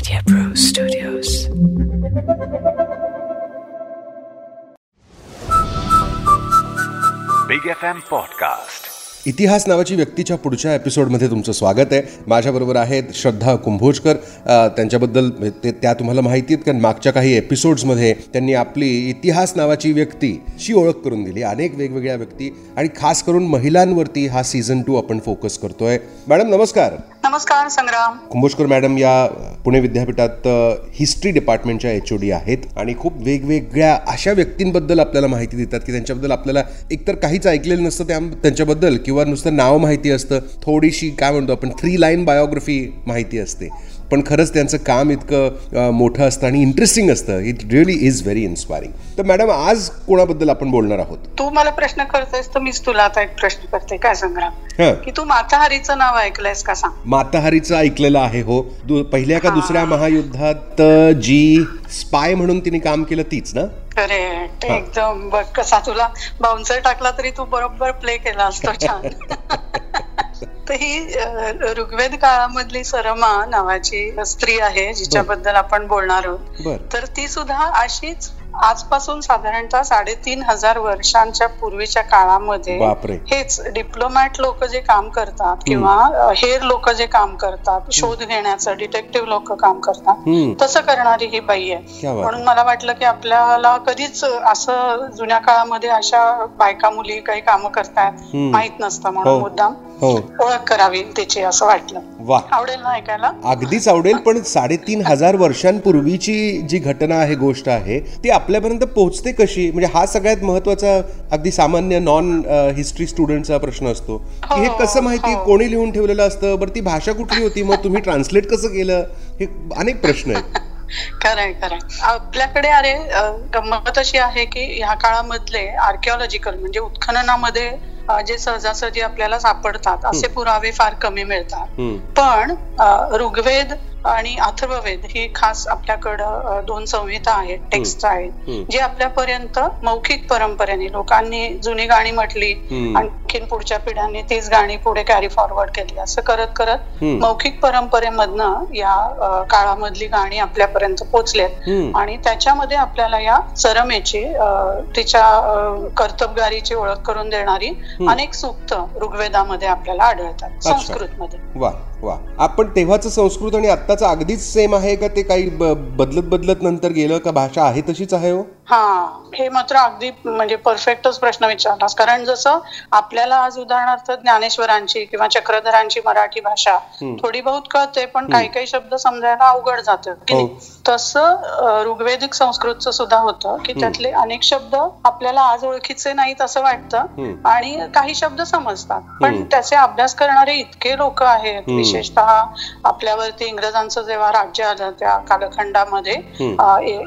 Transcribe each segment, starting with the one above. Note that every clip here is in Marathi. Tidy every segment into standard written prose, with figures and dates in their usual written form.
इतिहास नावाची व्यक्तीच्या पुढच्या एपिसोडमध्ये तुमचं स्वागत आहे. माझ्याबरोबर आहेत श्रद्धा कुंभोजकर. त्यांच्याबद्दल त्या तुम्हाला माहिती आहेत, कारण मागच्या काही एपिसोड्समध्ये त्यांनी आपली इतिहास नावाची व्यक्तीची ओळख करून दिली. अनेक वेगवेगळ्या व्यक्ती आणि खास करून महिलांवरती हा सीझन 2 आपण फोकस करतोय. मॅडम नमस्कार. नमस्कार संग्राम. कुंभोजकर मॅडम या पुणे विद्यापीठात हिस्ट्री डिपार्टमेंटच्या HOD आहेत आणि खूप वेगवेगळ्या अशा व्यक्तींबद्दल आपल्याला माहिती देतात की त्यांच्याबद्दल आपल्याला एकतर काहीच ऐकलेलं नसतं त्यांच्याबद्दल, किंवा नुसतं नाव माहिती असतं, थोडीशी काय म्हणतो आपण 3 लाईन बायोग्राफी माहिती असते. पण खरंच त्यांचं काम इतकं मोठं असतं आणि इंटरेस्टिंग असतं. It really is very inspiring. तर मॅडम आज कोणाबद्दल आपण बोलणार आहोत? तू मला प्रश्न करतेस तर मीच तुला आता एक प्रश्न करते. काय संग्राम, की तू माताहरीचं नाव ऐकलंयस का? सांग. माताहरीचं ऐकलेलं आहे हो. पहिल्या का दुसऱ्या महायुद्धात जी स्पाय म्हणून तिने काम केलं तीच ना? करेक्ट. एकदम. बघ कसा तुला बाउन्सर टाकला तरी तू बरोबर प्ले केला असतो. छान. तर ही ऋग्वेद काळामधली सरमा नावाची स्त्री आहे जिच्याबद्दल आपण बोलणार आहोत. तर ती सुद्धा अशीच आजपासून साधारणतः 3500 वर्षांच्या पूर्वीच्या काळामध्ये हेच डिप्लोमॅट लोक जे काम करतात किंवा हेर लोक जे काम करतात, शोध घेण्याचं डिटेक्टिव्ह लोक काम करतात, तसं करणारी ही बाई आहे. म्हणून मला वाटलं की आपल्याला कधीच असं जुन्या काळामध्ये अशा बायका मुली काही कामं करतात माहित नसतं, म्हणून मुद्दाम ओळख करावी त्याची असं वाटलं. आवडेल ना ऐकायला? अगदीच आवडेल. पण 3500 वर्षांपूर्वीची जी घटना आहे, गोष्ट आहे, ती आपल्यापर्यंत पोहोचते कशी? म्हणजे हा सगळ्यात महत्वाचा अगदी सामान्य नॉन हिस्ट्री स्टुडंटचा प्रश्न असतो की हे कसं माहिती, कोणी लिहून ठेवलेलं असतं, बरं ती भाषा कुठली होती, मग तुम्ही ट्रान्सलेट कसं केलं, हे अनेक प्रश्न आहेत. खरंय खरंय. आपल्याकडे अरे गंमत अशी आहे की ह्या काळामधले आर्किओलॉजिकल म्हणजे उत्खननामध्ये जे सहजासहजी आपल्याला सापडतात असे पुरावे फार कमी मिळतात. पण ऋग्वेद आणि अथर्ववेद ही खास आपल्याकडं 2 संहिता आहेत, टेक्स्ट आहेत, जे आपल्यापर्यंत मौखिक परंपरेने लोकांनी जुनी गाणी म्हटली, आणखीन पुढच्या पिढ्यांनी तीच गाणी पुढे कॅरी फॉरवर्ड केली, असं करत करत मौखिक परंपरेमधनं या काळामधली गाणी आपल्यापर्यंत पोहोचलेत. आणि त्याच्यामध्ये आपल्याला या सरमेची तिच्या कर्तबगारीची ओळख करून देणारी अनेक सूक्त ऋग्वेदामध्ये आपल्याला आढळतात, संस्कृतमध्ये. वा वा. आपण तेव्हाचं संस्कृत आणि आत्ताचं अगदीच सेम आहे का? ते काही बदलत नंतर गेलं का? भाषा आहे तशीच आहे हो? हा, हे मात्र अगदी म्हणजे परफेक्टच प्रश्न विचारलास. कारण जसं आपल्याला आज उदाहरणार्थ ज्ञानेश्वरांची किंवा चक्रधरांची मराठी भाषा थोडी बहुत कळते, पण काही काही शब्द समजायला अवघड जातं की नाही, तसं ऋग्वेदिक संस्कृतचं सुद्धा होतं की त्यातले अनेक शब्द आपल्याला आज ओळखीचे नाहीत असं वाटतं आणि काही शब्द समजतात. पण त्याचे अभ्यास करणारे इतके लोक आहेत, विशेषतः आपल्यावरती इंग्रजांचं जेव्हा राज्य आलं त्या कालखंडामध्ये,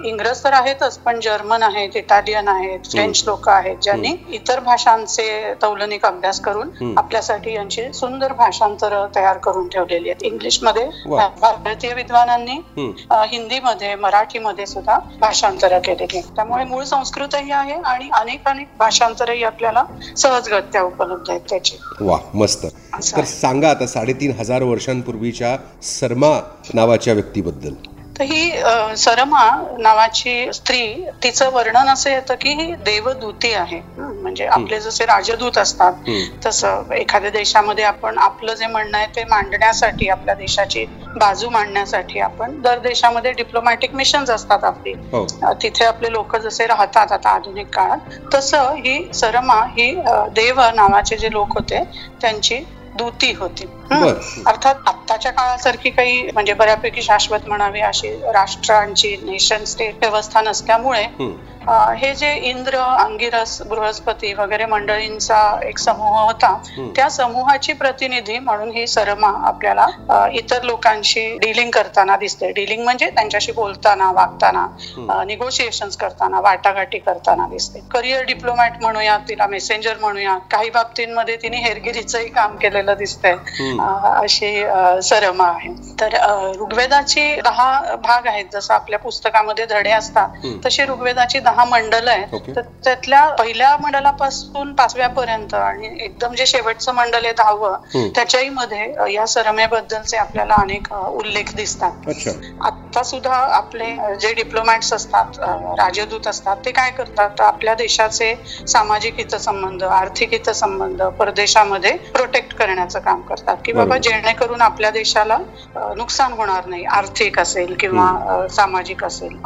इंग्रज तर आहेतच पण जर्मन आहेत, इटालियन आहेत, फ्रेंच लोक आहेत, ज्यांनी इतर भाषांचे तौलनिक अभ्यास करून आपल्यासाठी यांची सुंदर भाषांतर तयार करून ठेवलेली आहेत. इंग्लिशमध्ये भारतीय विद्वानांनी हिंदीमध्ये, मराठीमध्ये सुद्धा भाषांतर केलेली आहेत. त्यामुळे मूळ संस्कृतही आहे आणि अनेक अनेक भाषांतरही आपल्याला सहजगत्या उपलब्ध आहेत त्याची. वा मस्त. तर सांगा आता 3500 वर्षांपूर्वीच्या सरमा नावाच्या व्यक्तीबद्दल. तर ही सरमा नावाची स्त्री, तिचं वर्णन असं येतं की ही देवदूती आहे. म्हणजे आपले जसे राजदूत असतात तसं एखाद्या देशामध्ये आपण आपलं जे म्हणणं आहे ते मांडण्यासाठी, आपल्या देशाची बाजू मांडण्यासाठी आपण दर देशामध्ये डिप्लोमॅटिक मिशन्स असतात आपली, तिथे आपले लोक जसे राहतात आता आधुनिक काळात, तसं ही सरमा ही देव नावाचे जे लोक होते त्यांची दूती होती. अर्थात आत्ताच्या काळासारखी काही म्हणजे बऱ्यापैकी शाश्वत म्हणावी अशी राष्ट्रांची नेशन स्टेट व्यवस्था नसल्यामुळे हे जे इंद्र, अंगिरस, बृहस्पती वगैरे मंडळींचा एक समूह होता, त्या समूहाची प्रतिनिधी म्हणून ही सरमा आपल्याला इतर लोकांशी डीलिंग करताना दिसते. डीलिंग म्हणजे त्यांच्याशी बोलताना, वागताना, निगोशिएशन्स करताना, वाटाघाटी करताना दिसते. करिअर डिप्लोमॅट म्हणूया, तिला मेसेंजर म्हणूया, काही बाबतींमध्ये तिने हेरगिरीचंही काम केलेलं दिसतंय अशी सरमा आहे. तर ऋग्वेदाचे 10 भाग आहेत. जसं आपल्या पुस्तकामध्ये धडे असतात तसे ऋग्वेदाची 10 मंडल आहेत. तर त्यातल्या पहिल्या मंडलापासून 5व्यापर्यंत आणि एकदम जे शेवटचं मंडल आहे 10वं त्याच्याही मध्ये या सरमेबद्दलचे आपल्याला अनेक उल्लेख दिसतात. आता सुद्धा आपले जे डिप्लोमॅट्स असतात, राजदूत असतात, ते काय करतात, आपल्या देशाचे सामाजिक हितसंबंध, आर्थिक हितसंबंध परदेशामध्ये प्रोटेक्ट करण्याचं काम करतात की बाबा जेणेकरून आपल्या देशाला नुकसान होणार नाही, आर्थिक असेल किंवा सामाजिक असेल.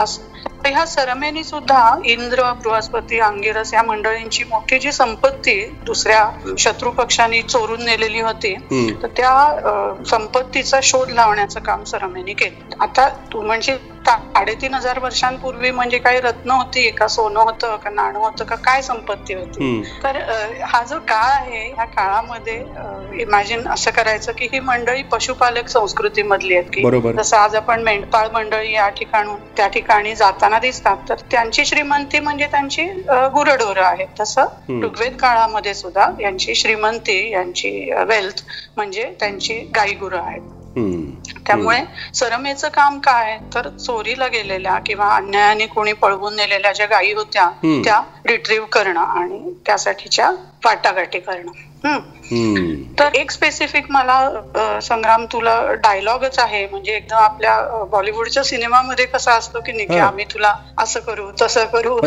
ह्या सरमेनी सुद्धा इंद्र, बृहस्पती, अंगिरस या मंडळींची मोठी जी संपत्ती दुसऱ्या शत्रू पक्षांनी चोरून नेलेली होती तर त्या संपत्तीचा शोध लावण्याचं काम सरमेनी केलं. आता तू म्हणजे 3,500 वर्षांपूर्वी म्हणजे काही रत्न होती का, सोनं होतं का, नाणं होतं का, काय संपत्ती होती. तर हा जो काळ आहे ह्या काळामध्ये इमॅजिन असं करायचं की ही मंडळी पशुपालक संस्कृती मधली आहेत की जसं आज आपण मेंढपाळ मंडळी या ठिकाणी त्या ठिकाणी जाताना दिसतात तर त्यांची श्रीमंती म्हणजे त्यांची गुरढोरं आहेत. तसं ऋग्वेद काळामध्ये सुद्धा यांची श्रीमंती, यांची वेल्थ म्हणजे त्यांची गाई गुरं आहेत. त्यामुळे सरमेचं काम काय तर चोरीला गेलेल्या किंवा अन्यायाने कोणी पळवून नेलेल्या ज्या गायी होत्या त्या रिट्रीव्ह करणं आणि त्यासाठीच्या वाटाघाटी करणं. तर एक स्पेसिफिक मला संग्राम तुला डायलॉगच आहे म्हणजे एकदम आपल्या बॉलिवूडच्या सिनेमामध्ये कसा असतो की नाही की आम्ही तुला असं करू तसं करू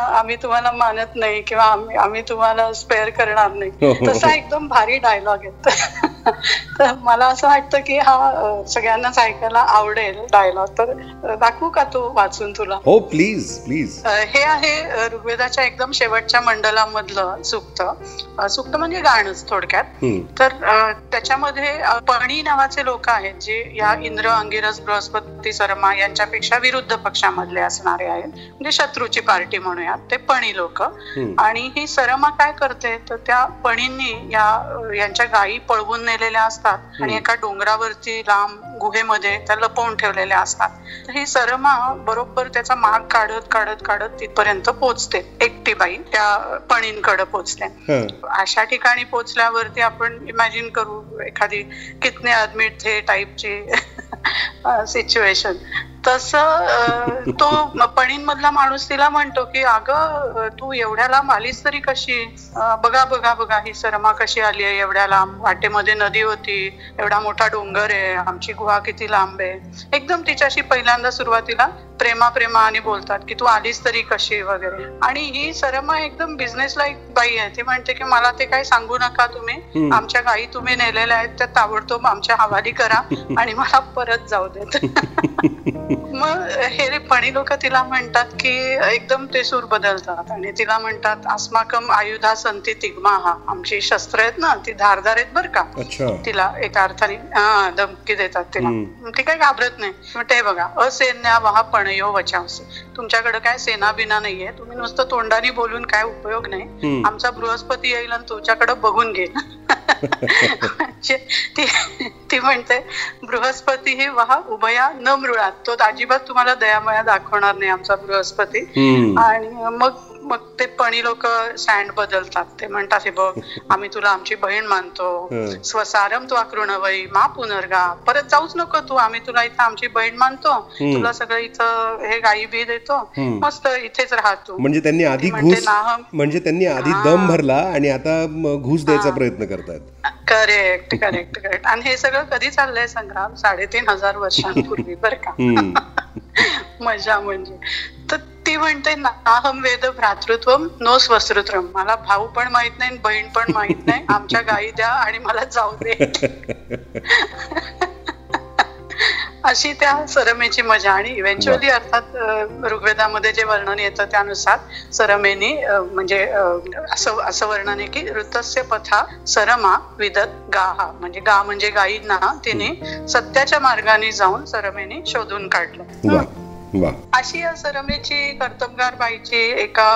आम्ही तुम्हाला मानत नाही किंवा आम्ही तुम्हाला स्पेअर करणार नाही, तसा एकदम भारी डायलॉग आहे. तर मला असं वाटतं की हा सगळ्यांनाच ऐकायला आवडेल डायलॉग. तर दाखवू का तो वाचून तुला? हो प्लीज प्लीज. हे आहे ऋग्वेदाच्या एकदम शेवटच्या मंडलामधलं सूक्त. सूक्त म्हणजे गाणंच थोडक्यात. तर त्याच्यामध्ये पणि नावाचे लोक आहेत जे या इंद्र, अंगिरस, बृहस्पती, सरमा यांच्यापेक्षा विरुद्ध पक्षामधले असणारे आहेत म्हणजे शत्रूची पार्टी म्हणूयात, ते पणि लोक. आणि ही सरमा काय करते तर त्या पणींनी यांच्या गायी पळवून नेलेल्या असतात आणि एका डोंगरावरती लांब गुहेमध्ये त्या लपवून ठेवलेल्या असतात. ही सरमा बरोबर त्याचा माग काढत काढत काढत तिथपर्यंत पोहोचते, एकटी बाई त्या पणींकडे पोहोचते. अशा ठिकाणी पोहोचल्यावरती आपण इमॅजिन करू एखादी कितने आदमी थे टाईपची सिच्युएशन. तसं तो पणींमधला माणूस तिला म्हणतो की अगं तू एवढ्या लांब आलीस तरी कशी, बघा बघा बघा ही सरमा कशी आली आहे एवढ्या लांब, वाटेमध्ये नदी होती, एवढा मोठा डोंगर आहे, आमची गुहा किती लांब आहे. एकदम तिच्याशी पहिल्यांदा सुरुवातीला प्रेमाने बोलतात की तू आलीस तरी कशी वगैरे. आणि ही सरमा एकदम बिझनेस लाईक बाई आहे, ती म्हणते की मला ते काही सांगू नका तुम्ही, आमच्या गायी तुम्ही नेलेल्या आहेत त्या ताबडतोब आमच्या हवाली करा आणि मला परत जाऊ देत. मग हे पणि लोक तिला म्हणतात की एकदम ते सूर बदलतात आणि तिला म्हणतात अस्माकम आयुधा संती तिग्मा, हा आमची शस्त्र आहेत ना ती धारदार आहेत बर का. तिला एका अर्थाने धमकी देतात तिला. ती काय घाबरत नाही. ते बघा असैन्या वहा पणयो वचांसी, तुमच्याकडे काय सेना बिना नाहीये, तुम्ही नुसतं तोंडाने बोलून काय उपयोग नाही, आमचा बृहस्पती येईल आणि तुमच्याकडे बघून घेईल. ती म्हणते बृहस्पती हे वहा उभया न मृळात, तो अजिबात तुम्हाला दयामया दाखवणार नाही आमचा बृहस्पती. आणि मग ते पणि लोक सँड बदलतात. ते म्हणतात हे बघ आम्ही तुला आमची बहीण मानतो, स्वसारम तू आकृणवई मा पुनर्गा, परत जाऊच नको तू, आम्ही तुला इथं आमची बहीण मानतो, तुला सगळं इथं हे गाई बी देतो, मस्त इथेच राहतो. म्हणजे त्यांनी आधी दम भरला आणि आता घुस द्यायचा प्रयत्न करतात. Correct correct correct. आणि हे सगळं कधी चाललंय संग्राम? 3,500 वर्षांपूर्वी बर का. मजा म्हणजे. तर ती म्हणते नाहम वेद भ्रातृत्वम नो स्वसृत्रम, मला भाऊ पण माहित नाही बहीण पण माहित नाही, आमच्या गायी द्या आणि मला जाऊ दे. अशी त्या सरमेची मजा. आणि इव्हेंच्युअली अर्थात ऋग्वेदामध्ये जे वर्णन येतं त्यानुसार सरमेनी म्हणजे असं वर्णन आहे की ऋतस्य पथा सरमा विदत गाहा, म्हणजे गा म्हणजे गायींना तिने सत्याच्या मार्गाने जाऊन सरमेनी शोधून काढलं. अशी या सरमेची कर्तबगार बाईची एका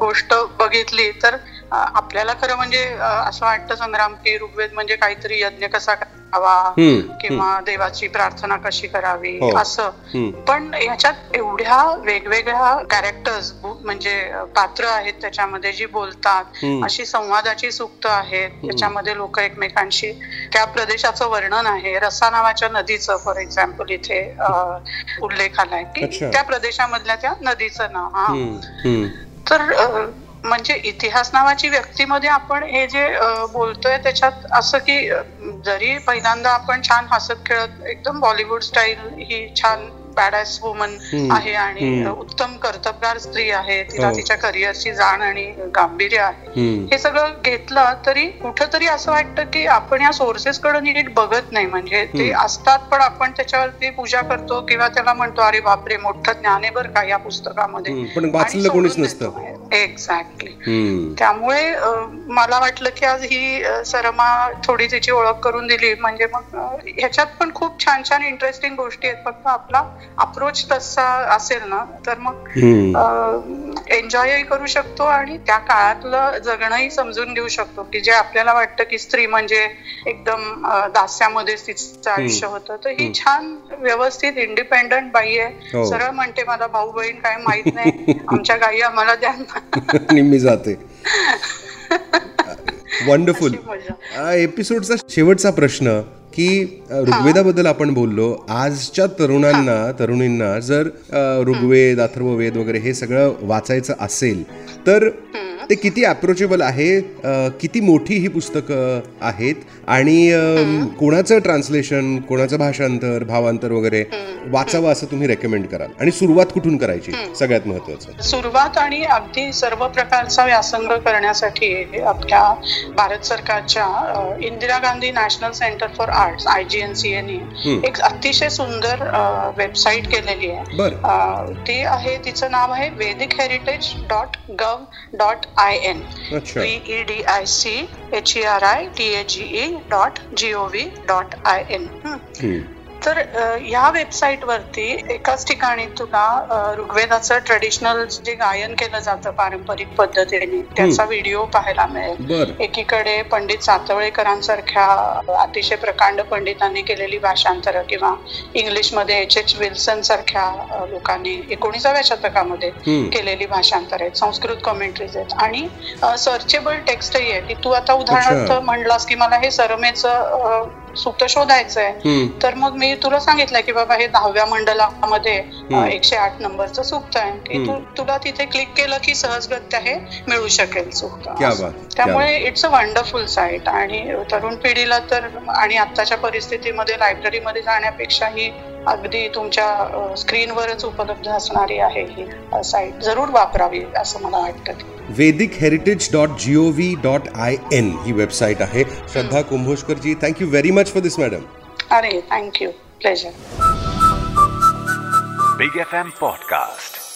गोष्ट बघितली तर आपल्याला खरं म्हणजे असं वाटतं संग्राम की ऋग्वेद म्हणजे काहीतरी यज्ञ कसा शिकावा किंवा देवाची प्रार्थना कशी करावी असं. पण ह्याच्यात एवढ्या वेगवेगळ्या कॅरेक्टर्स म्हणजे पात्र आहेत त्याच्यामध्ये, जी बोलतात अशी संवादाची सूक्त आहेत त्याच्यामध्ये, लोक एकमेकांशी त्या प्रदेशाचं वर्णन आहे. रसा नावाच्या नदीचं फॉर एक्झाम्पल इथे उल्लेख आलाय की त्या प्रदेशामधल्या त्या नदीचं नाव. तर म्हणजे इतिहास नावाची व्यक्तीमध्ये आपण हे जे बोलतोय त्याच्यात असं की जरी पहिल्यांदा आपण छान हसत खेळत एकदम बॉलिवूड स्टाईल ही छान बॅडॅस वुमन आहे आणि उत्तम कर्तबगार स्त्री आहे, तिला तिच्या करिअरची जाण आणि गांभीर्य आहे, हे सगळं घेतलं तरी कुठंतरी असं वाटतं की आपण या सोर्सेस कडे नीट बघत नाही. म्हणजे ते असतात पण आपण त्याच्यावरती पूजा करतो किंवा त्याला म्हणतो अरे बापरे मोठं ज्ञान आहे बर का या पुस्तकामध्ये, पण वाचलं कोणीच नसतं. एक्झॅक्टली. त्यामुळे मला वाटलं की आज ही सरमा थोडी तिची ओळख करून दिली. म्हणजे मग ह्याच्यात पण खूप छान छान इंटरेस्टिंग गोष्टी आहेत, फक्त आपला अप्रोच तसा असेल ना तर मग एन्जॉयही करू शकतो आणि त्या काळातलं जगणंही समजून घेऊ शकतो. की जे आपल्याला वाटतं की स्त्री म्हणजे एकदम दास्यामध्ये तिचं आयुष्य होतं, तर ही छान व्यवस्थित इंडिपेंडंट बाई आहे. सरळ म्हणते मला भाऊ बहीण काय माहित नाही, आमच्या गाई आम्हाला द्या निम्मी जाते. वंडरफुल. एपिसोडचा शेवटचा प्रश्न की ऋग्वेदाबद्दल आपण बोललो. आजच्या तरुणींना जर ऋग्वेद अथर्ववेद वगैरे हे सगळं वाचायचं असेल तर ते किती अप्रोचेबल आहे, किती मोठी ही पुस्तकं आहेत आणि कोणाचं ट्रान्सलेशन कोणाचं भाषांतर भावांतर वगैरे वाचावं असं तुम्ही रेकमेंड कराल आणि सुरुवात कुठून करायची सगळ्यात महत्वाचं? सुरुवात आणि अगदी सर्व प्रकारचा व्यासंग करण्यासाठी आपल्या भारत सरकारच्या Indira Gandhi national centre for arts IGNCNE एक अतिशय सुंदर वेबसाईट केलेली आहे. ती आहे, तिचं नाव आहे vedickheritage.gov.in. तर ह्या वेबसाईट वरती एकाच ठिकाणी तुला ऋग्वेदाचं ट्रेडिशनल जे गायन केलं जातं पारंपरिक पद्धतीने त्याचा व्हिडिओ पाहायला मिळेल. एकीकडे पंडित सातवळेकरांसारख्या अतिशय प्रकांड पंडितांनी केलेली भाषांतर किंवा इंग्लिशमध्ये HH विल्सन सारख्या लोकांनी 19व्या शतकामध्ये केलेली भाषांतर आहेत, संस्कृत कॉमेंट्रीज आहेत आणि सर्चेबल टेक्स्टही आहे. की तू आता उदाहरणार्थ म्हणलास की मला हे सरमेचं सूक्त शोधायचंय तर मग मी तुला सांगितलं की बाबा हे 10व्या मंडलामध्ये 108 नंबरचं सूक्त आहे, तुला तिथे क्लिक केलं की सहजगत्या हे मिळू शकेल सूक्त. त्यामुळे इट्स अ वंडरफुल साईट आणि तरुण पिढीला तर आणि आताच्या परिस्थितीमध्ये लायब्ररीमध्ये जाण्यापेक्षा ही अगदी तुमच्या स्क्रीनवरच उपलब्ध असणारी आहे ही साईट, जरूर वापरावी असं मला वाटतं. vedickheritage.gov.in ही वेबसाइट आहे. Shraddha Kumbhojkar ji, thank you very much for this madam. अरे thank you, pleasure. Big FM podcast.